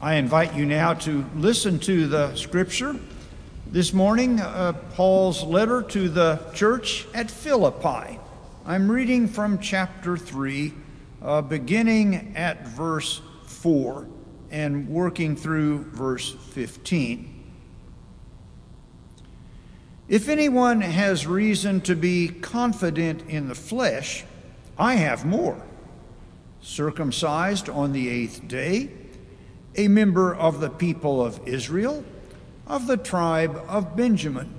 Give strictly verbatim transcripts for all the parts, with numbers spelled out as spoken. I invite you now to listen to the scripture this morning, uh, Paul's letter to the church at Philippi. I'm reading from chapter three, uh, beginning at verse four and working through verse fifteen. If anyone has reason to be confident in the flesh, I have more. Circumcised on the eighth day, a member of the people of Israel, of the tribe of Benjamin,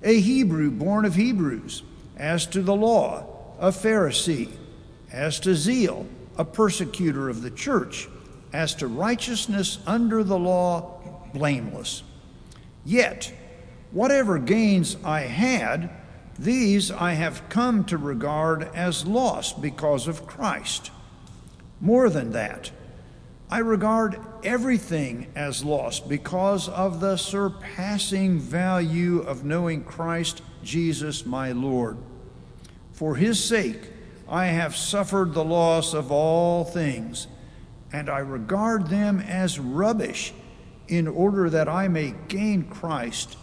a Hebrew born of Hebrews, as to the law, a Pharisee, as to zeal, a persecutor of the church, as to righteousness under the law, blameless. Yet, whatever gains I had, these I have come to regard as loss because of Christ. More than that, I regard everything as lost because of the surpassing value of knowing Christ Jesus my Lord. For his sake, I have suffered the loss of all things, and I regard them as rubbish in order that I may gain Christ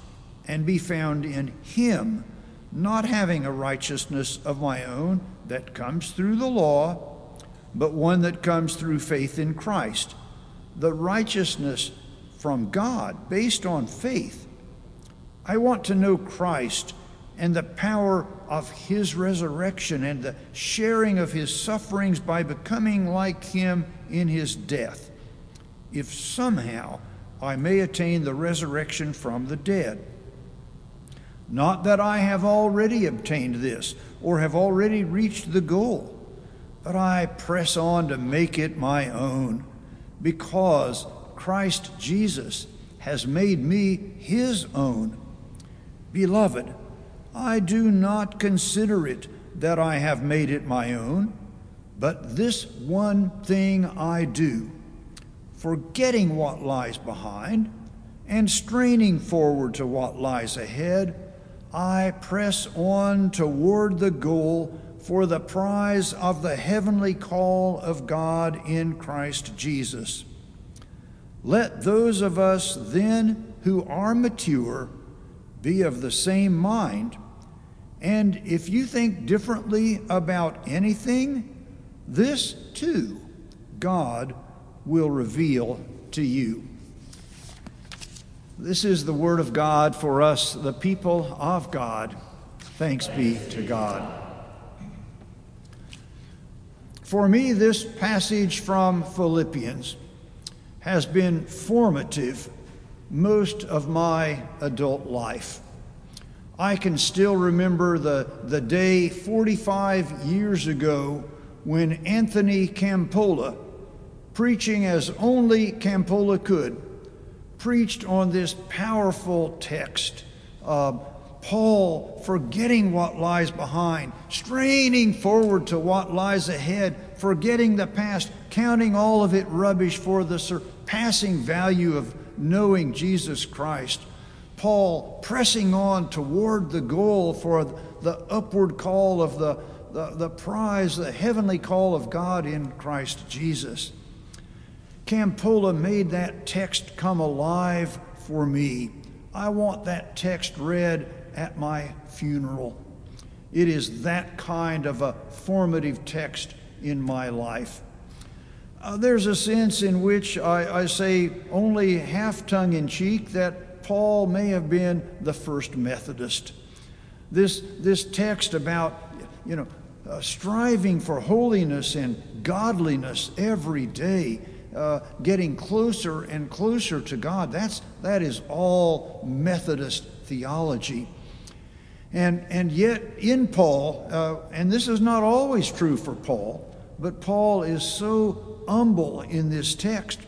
and be found in him, not having a righteousness of my own that comes through the law, but one that comes through faith in Christ, the righteousness from God based on faith. I want to know Christ and the power of his resurrection and the sharing of his sufferings by becoming like him in his death, if somehow I may attain the resurrection from the dead. Not that I have already obtained this or have already reached the goal, but I press on to make it my own, because Christ Jesus has made me his own. Beloved, I do not consider it that I have made it my own, but this one thing I do, forgetting what lies behind and straining forward to what lies ahead, I press on toward the goal for the prize of the heavenly call of God in Christ Jesus. Let those of us then who are mature be of the same mind, and if you think differently about anything, this too God will reveal to you. This is the word of God for us, the people of God. Thanks be to God. For me, this passage from Philippians has been formative most of my adult life. I can still remember the, the day forty-five years ago when Anthony Campolo, preaching as only Campola could, preached on this powerful text of Paul forgetting what lies behind, straining forward to what lies ahead, forgetting the past, counting all of it rubbish for the surpassing value of knowing Jesus Christ. Paul pressing on toward the goal for the upward call of the, the, the prize, the heavenly call of God in Christ Jesus. Campola made that text come alive for me. I want that text read at my funeral. It is that kind of a formative text in my life. Uh, there's a sense in which I, I say only half tongue-in-cheek that Paul may have been the first Methodist. This, this text about, you know, uh, striving for holiness and godliness every day, Uh, getting closer and closer to God. That's, that is all Methodist theology. And, and yet in Paul, uh, and this is not always true for Paul, but Paul is so humble in this text.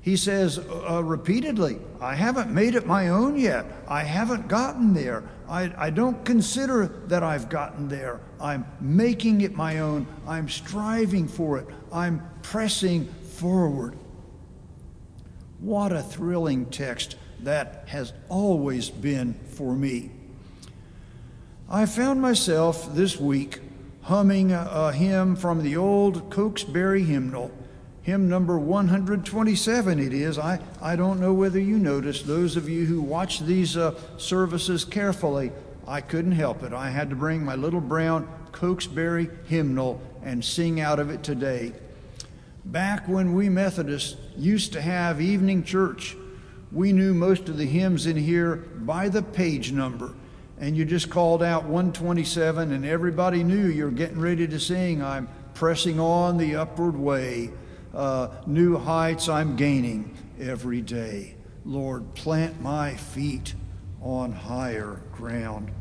He says uh, repeatedly, I haven't made it my own yet. I haven't gotten there. I, I don't consider that I've gotten there. I'm making it my own. I'm striving for it. I'm pressing forward. What a thrilling text that has always been for me. I found myself this week humming a, a hymn from the old Cokesbury hymnal Hymn number one hundred twenty-seven it is. I, I don't know whether you noticed, those of you who watch these uh, services carefully, I couldn't help it. I had to bring my little brown Cokesbury hymnal and sing out of it today. Back when we Methodists used to have evening church, we knew most of the hymns in here by the page number. And you just called out one twenty-seven, and everybody knew you're getting ready to sing, "I'm pressing on the upward way. Uh, new heights I'm gaining every day. Lord, plant my feet on higher ground."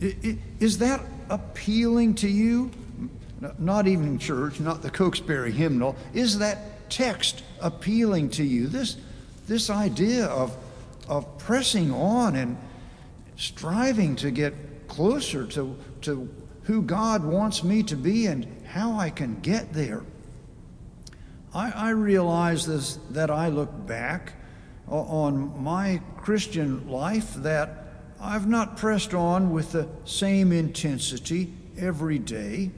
I, I, is that appealing to you? Not evening church, not the Cokesbury hymnal. Is that text appealing to you? This, this idea of, of pressing on and striving to get closer to, to who God wants me to be and how I can get there. I, I realize this, that I look back on my Christian life that I've not pressed on with the same intensity every day.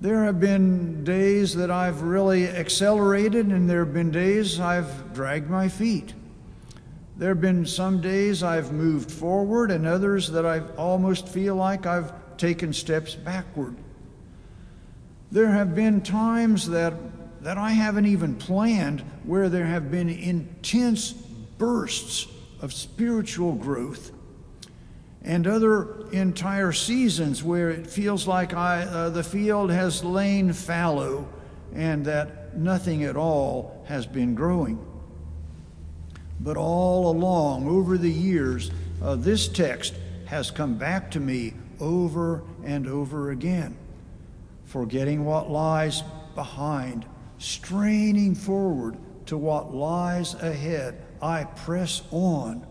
There have been days that I've really accelerated, and there have been days I've dragged my feet. There have been some days I've moved forward, and others that I almost feel like I've taken steps backward. There have been times that that I haven't even planned, where there have been intense bursts of spiritual growth, and other entire seasons where it feels like I, uh, the field has lain fallow and that nothing at all has been growing. But all along, over the years, uh, this text has come back to me over and over again. Forgetting what lies behind, straining forward to what lies ahead, I press on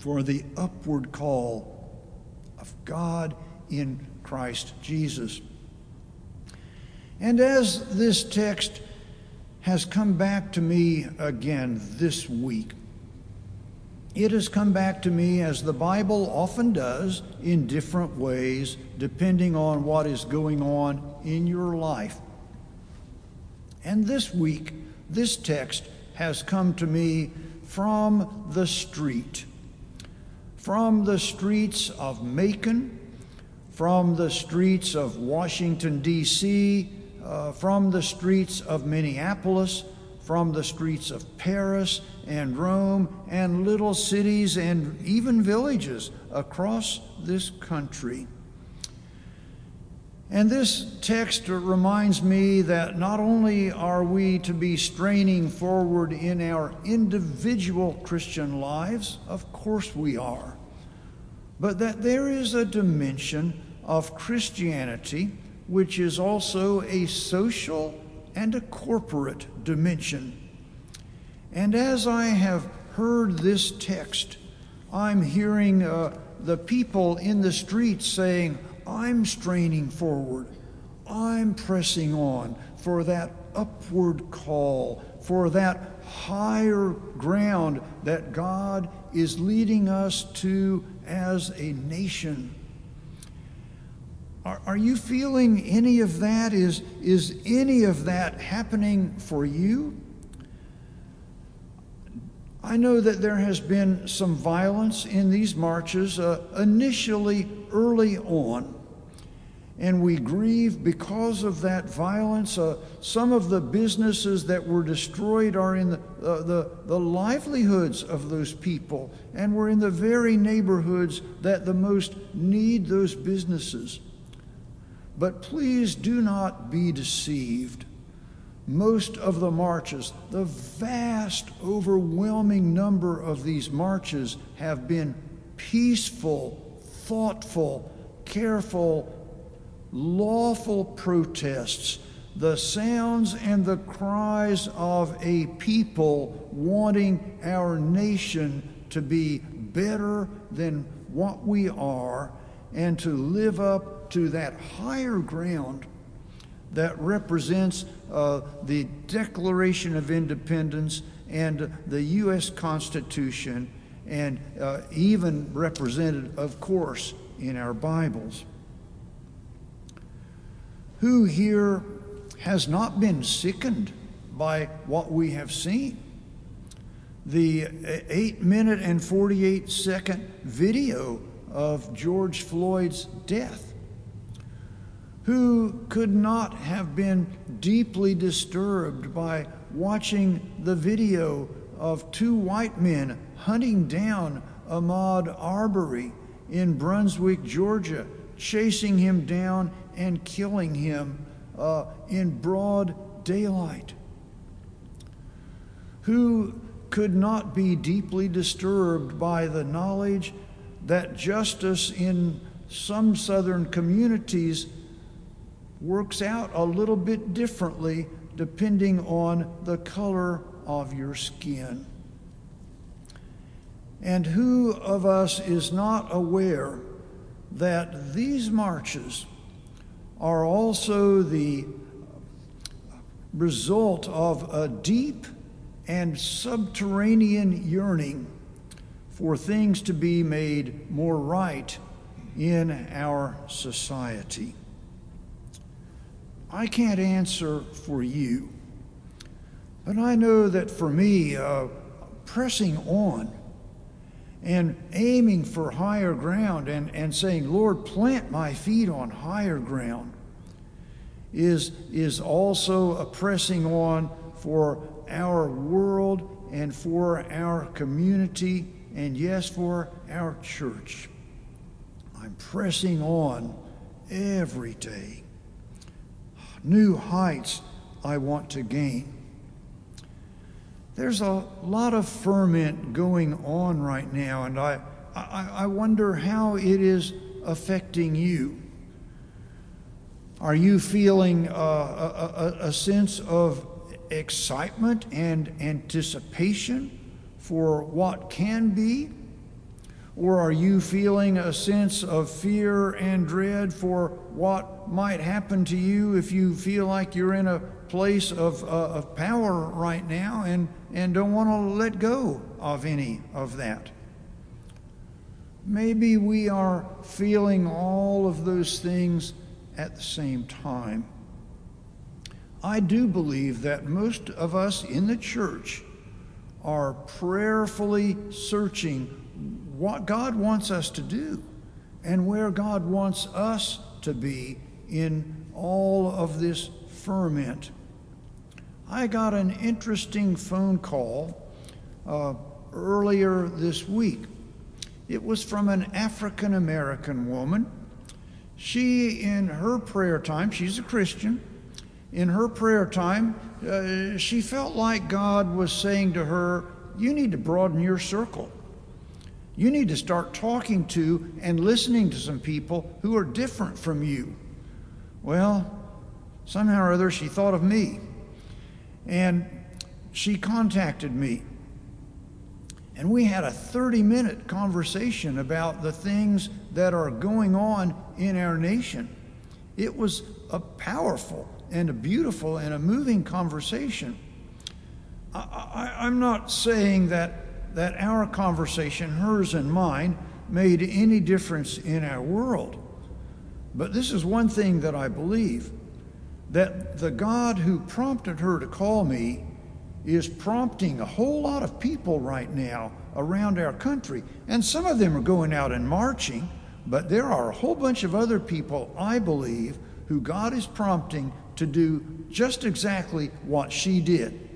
for the upward call of God in Christ Jesus. And as this text has come back to me again this week, it has come back to me, as the Bible often does, in different ways, depending on what is going on in your life. And this week, this text has come to me from the street, from the streets of Macon, from the streets of Washington, D C, uh, from the streets of Minneapolis, from the streets of Paris and Rome and little cities and even villages across this country. And this text reminds me that not only are we to be straining forward in our individual Christian lives, of course we are, but that there is a dimension of Christianity which is also a social and a corporate dimension. And as I have heard this text, I'm hearing uh, the people in the streets saying, "I'm straining forward, I'm pressing on for that upward call, for that higher ground that God is leading us to as a nation." Are, are you feeling any of that? Is, is any of that happening for you? I know that there has been some violence in these marches uh, initially early on, and we grieve because of that violence. Uh, some of the businesses that were destroyed are in the, uh, the, the livelihoods of those people, and were in the very neighborhoods that the most need those businesses. But please do not be deceived. Most of the marches, the vast, overwhelming number of these marches, have been peaceful, thoughtful, careful, lawful protests, the sounds and the cries of a people wanting our nation to be better than what we are and to live up to that higher ground that represents uh, the Declaration of Independence and the U S Constitution, and uh, even represented, of course, in our Bibles. Who here has not been sickened by what we have seen. The eight minute and forty-eight second video of George Floyd's death, who could not have been deeply disturbed by watching the video of two white men hunting down Ahmaud Arbery in Brunswick, Georgia, chasing him down and killing him uh, in broad daylight. Who could not be deeply disturbed by the knowledge that justice in some Southern communities works out a little bit differently depending on the color of your skin. And who of us is not aware that these marches are also the result of a deep and subterranean yearning for things to be made more right in our society? I can't answer for you, but I know that for me, uh, pressing on and aiming for higher ground and, and saying, Lord, plant my feet on higher ground is, is also a pressing on for our world and for our community and, yes, for our church. I'm pressing on every day. New heights I want to gain. There's a lot of ferment going on right now, and I, I, I wonder how it is affecting you. Are you feeling a, a, a sense of excitement and anticipation for what can be? Or are you feeling a sense of fear and dread for what might happen to you if you feel like you're in a place of, uh, of power right now and, and don't want to let go of any of that? Maybe we are feeling all of those things at the same time. I do believe that most of us in the church are prayerfully searching what God wants us to do and where God wants us to be in all of this ferment. I got an interesting phone call uh, earlier this week. It was from an African American woman. She, in her prayer time, she's a Christian, in her prayer time, uh, she felt like God was saying to her, you need to broaden your circle. You need to start talking to and listening to some people who are different from you. Well, somehow or other, she thought of me, and she contacted me. And we had a thirty minute conversation about the things that are going on in our nation. It was a powerful and a beautiful and a moving conversation. I, I, I'm not saying that that our conversation, hers and mine, made any difference in our world. But this is one thing that I believe, that the God who prompted her to call me is prompting a whole lot of people right now around our country. And some of them are going out and marching, but there are a whole bunch of other people, I believe, who God is prompting to do just exactly what she did.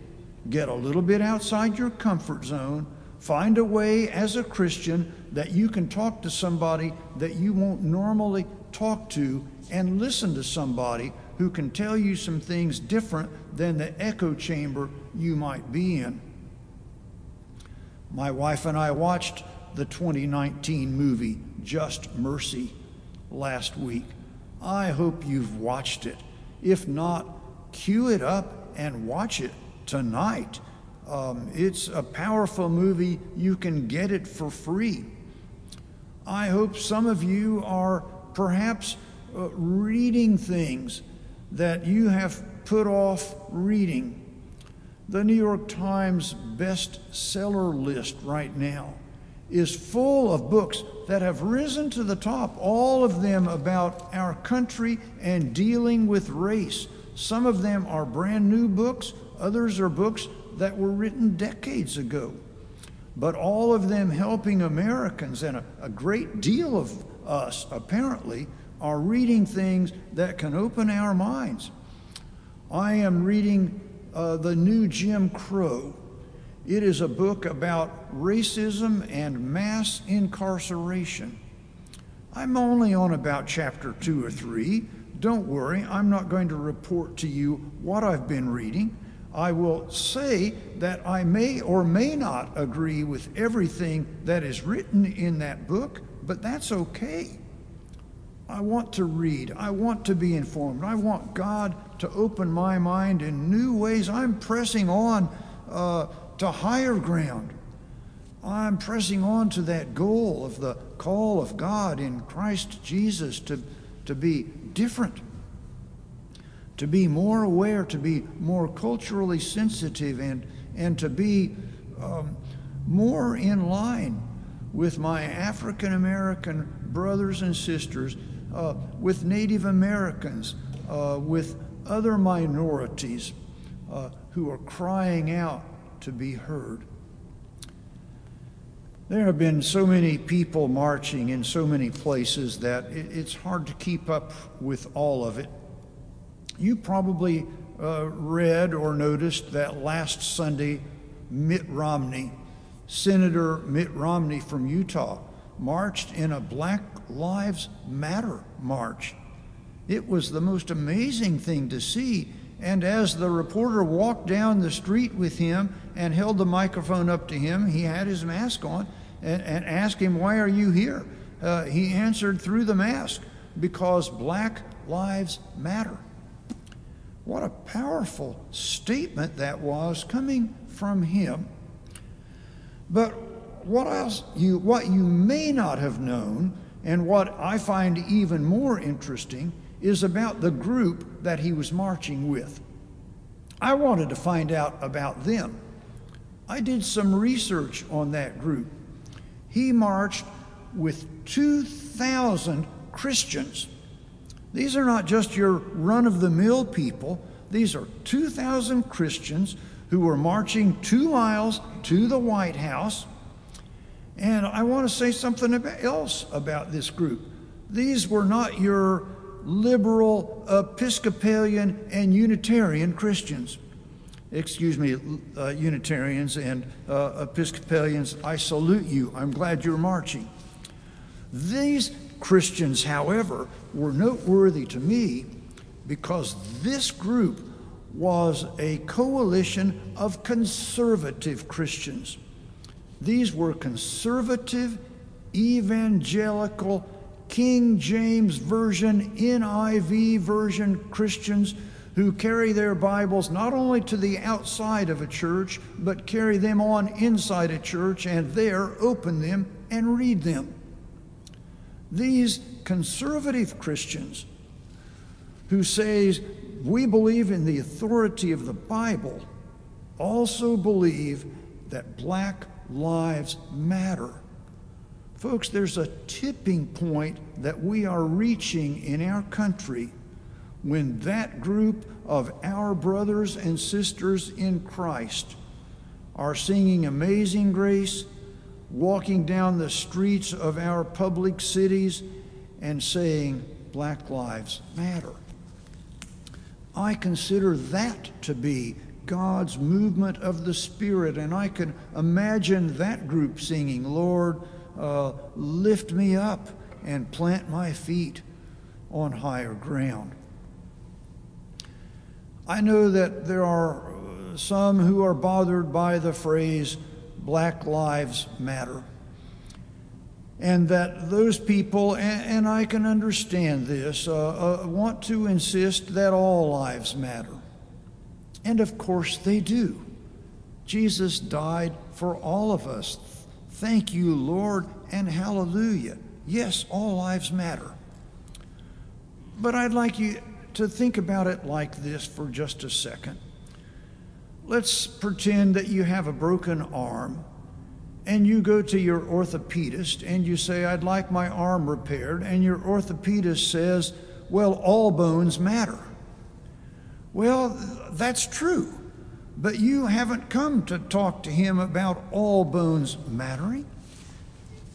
Get a little bit outside your comfort zone. Find a way as a Christian that you can talk to somebody that you won't normally talk to and listen to somebody who can tell you some things different than the echo chamber you might be in. My wife and I watched the twenty nineteen movie Just Mercy last week. I hope you've watched it. If not, cue it up and watch it tonight. Um, it's a powerful movie. You can get it for free. I hope some of you are perhaps uh, reading things that you have put off reading. The New York Times bestseller list right now is full of books that have risen to the top, all of them about our country and dealing with race, Some of them are brand new books, others are books that were written decades ago. But all of them helping Americans, and a, a great deal of us apparently, are reading things that can open our minds. I am reading uh, The New Jim Crow. It is a book about racism and mass incarceration. I'm only on about chapter two or three. Don't worry, I'm not going to report to you what I've been reading. I will say that I may or may not agree with everything that is written in that book, but that's okay. I want to read, I want to be informed, I want God to open my mind in new ways. I'm pressing on uh, to higher ground. I'm pressing on to that goal of the call of God in Christ Jesus to, to be different, to be more aware, to be more culturally sensitive, and, and to be um, more in line with my African American brothers and sisters, uh, with Native Americans, uh, with other minorities uh, who are crying out to be heard. There have been so many people marching in so many places that it's hard to keep up with all of it. You probably uh, read or noticed that last Sunday, Mitt Romney, Senator Mitt Romney from Utah, marched in a Black Lives Matter march. It was the most amazing thing to see. And as the reporter walked down the street with him and held the microphone up to him, he had his mask on, and, and asked him, "Why are you here?" Uh, he answered through the mask, "Because Black Lives Matter." What a powerful statement that was coming from him. But what else you, what you may not have known, and what I find even more interesting, is about the group that he was marching with. I wanted to find out about them. I did some research on that group. He marched with two thousand Christians. These are not just your run-of-the-mill people. These are two thousand Christians who were marching two miles to the White House. And I want to say something else about this group. These were not your liberal, Episcopalian, and Unitarian Christians. Excuse me, uh, Unitarians and uh, Episcopalians, I salute you. I'm glad you're marching. These Christians, however, were noteworthy to me because this group was a coalition of conservative Christians. These were conservative, evangelical, King James Version, N I V Version Christians who carry their Bibles not only to the outside of a church, but carry them on inside a church and there open them and read them. These conservative Christians who say, "We believe in the authority of the Bible," also believe that Black Lives Matter. Folks, there's a tipping point that we are reaching in our country when that group of our brothers and sisters in Christ are singing Amazing Grace, walking down the streets of our public cities, and saying, "Black Lives Matter." I consider that to be God's movement of the Spirit, and I can imagine that group singing, "Lord, Uh, lift me up and plant my feet on higher ground." I know that there are some who are bothered by the phrase "Black Lives Matter," and that those people, and, and I can understand this, uh, uh, want to insist that all lives matter. And of course they do. Jesus died for all of us. Thank you, Lord, and hallelujah. Yes, all lives matter. But I'd like you to think about it like this for just a second. Let's pretend that you have a broken arm, and you go to your orthopedist and you say, "I'd like my arm repaired," and your orthopedist says, "Well, all bones matter." Well, that's true, but you haven't come to talk to him about all bones mattering.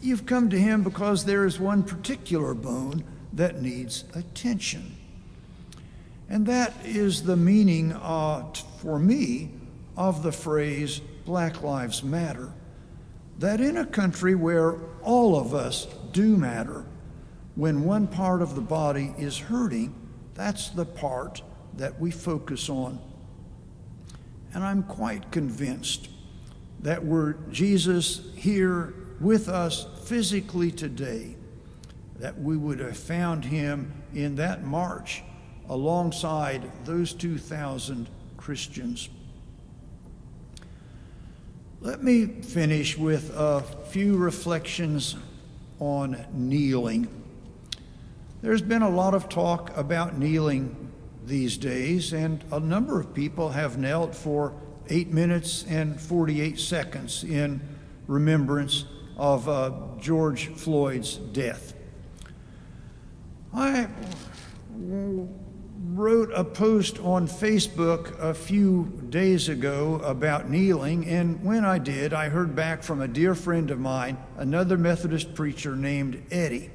You've come to him because there is one particular bone that needs attention. And that is the meaning, uh, for me, of the phrase Black Lives Matter. That in a country where all of us do matter, when one part of the body is hurting, that's the part that we focus on. And I'm quite convinced that were Jesus here with us physically today, that we would have found him in that march alongside those two thousand Christians. Let me finish with a few reflections on kneeling. There's been a lot of talk about kneeling these days, and a number of people have knelt for eight minutes and forty-eight seconds in remembrance of uh, George Floyd's death. I wrote a post on Facebook a few days ago about kneeling, and when I did, I heard back from a dear friend of mine, another Methodist preacher named Eddie.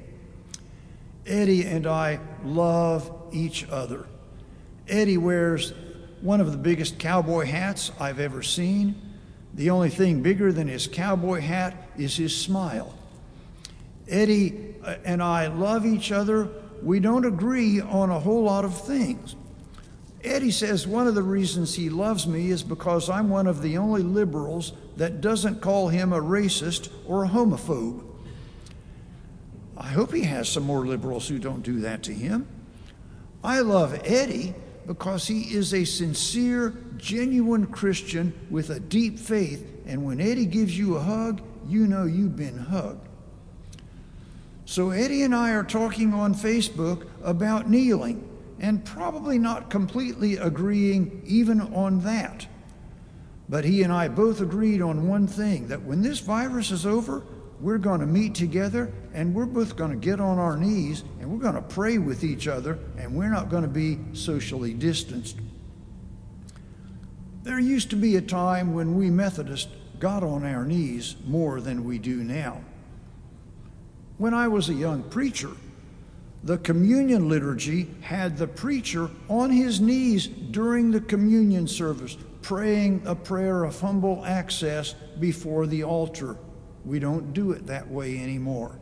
Eddie and I love each other. Eddie wears one of the biggest cowboy hats I've ever seen. The only thing bigger than his cowboy hat is his smile. Eddie and I love each other. We don't agree on a whole lot of things. Eddie says one of the reasons he loves me is because I'm one of the only liberals that doesn't call him a racist or a homophobe. I hope he has some more liberals who don't do that to him. I love Eddie because he is a sincere, genuine Christian with a deep faith, and when Eddie gives you a hug, you know you've been hugged. So Eddie and I are talking on Facebook about kneeling, and probably not completely agreeing even on that. But he and I both agreed on one thing, that when this virus is over, we're going to meet together, and we're both going to get on our knees, and we're going to pray with each other, and we're not going to be socially distanced. There used to be a time when we Methodists got on our knees more than we do now. When I was a young preacher, the communion liturgy had the preacher on his knees during the communion service, praying a prayer of humble access before the altar. We don't do it that way anymore.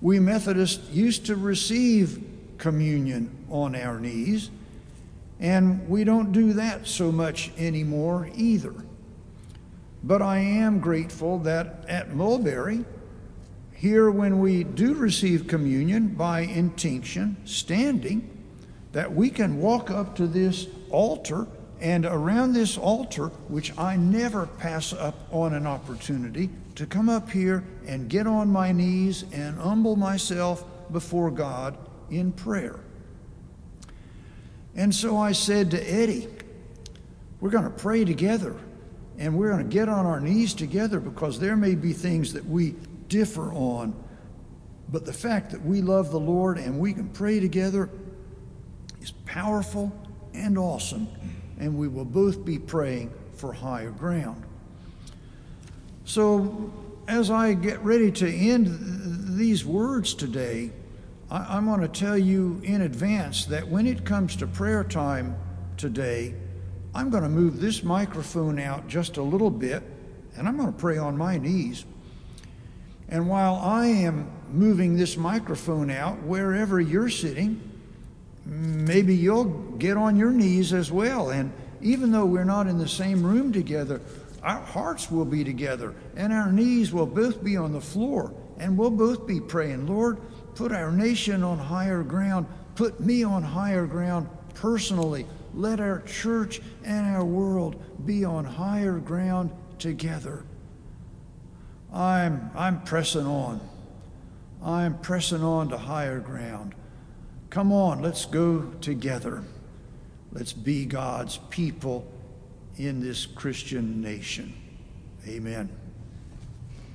We Methodists used to receive communion on our knees, and we don't do that so much anymore either. But I am grateful that at Mulberry, here, when we do receive communion by intinction, standing, that we can walk up to this altar, and around this altar, which I never pass up on an opportunity, to come up here and get on my knees and humble myself before God in prayer. And so I said to Eddie, we're going to pray together, and we're going to get on our knees together, because there may be things that we differ on, but the fact that we love the Lord and we can pray together is powerful and awesome, and we will both be praying for higher ground. So as I get ready to end th these words today, I I'm going to tell you in advance that when it comes to prayer time today, I'm going to move this microphone out just a little bit, and I'm going to pray on my knees. And while I am moving this microphone out, wherever you're sitting, maybe you'll get on your knees as well. And even though we're not in the same room together, our hearts will be together, and our knees will both be on the floor, and we'll both be praying, Lord, put our nation on higher ground, put me on higher ground personally. Let our church and our world be on higher ground together. I'm, I'm pressing on. I'm pressing on to higher ground. Come on, let's go together. Let's be God's people in this Christian nation. Amen.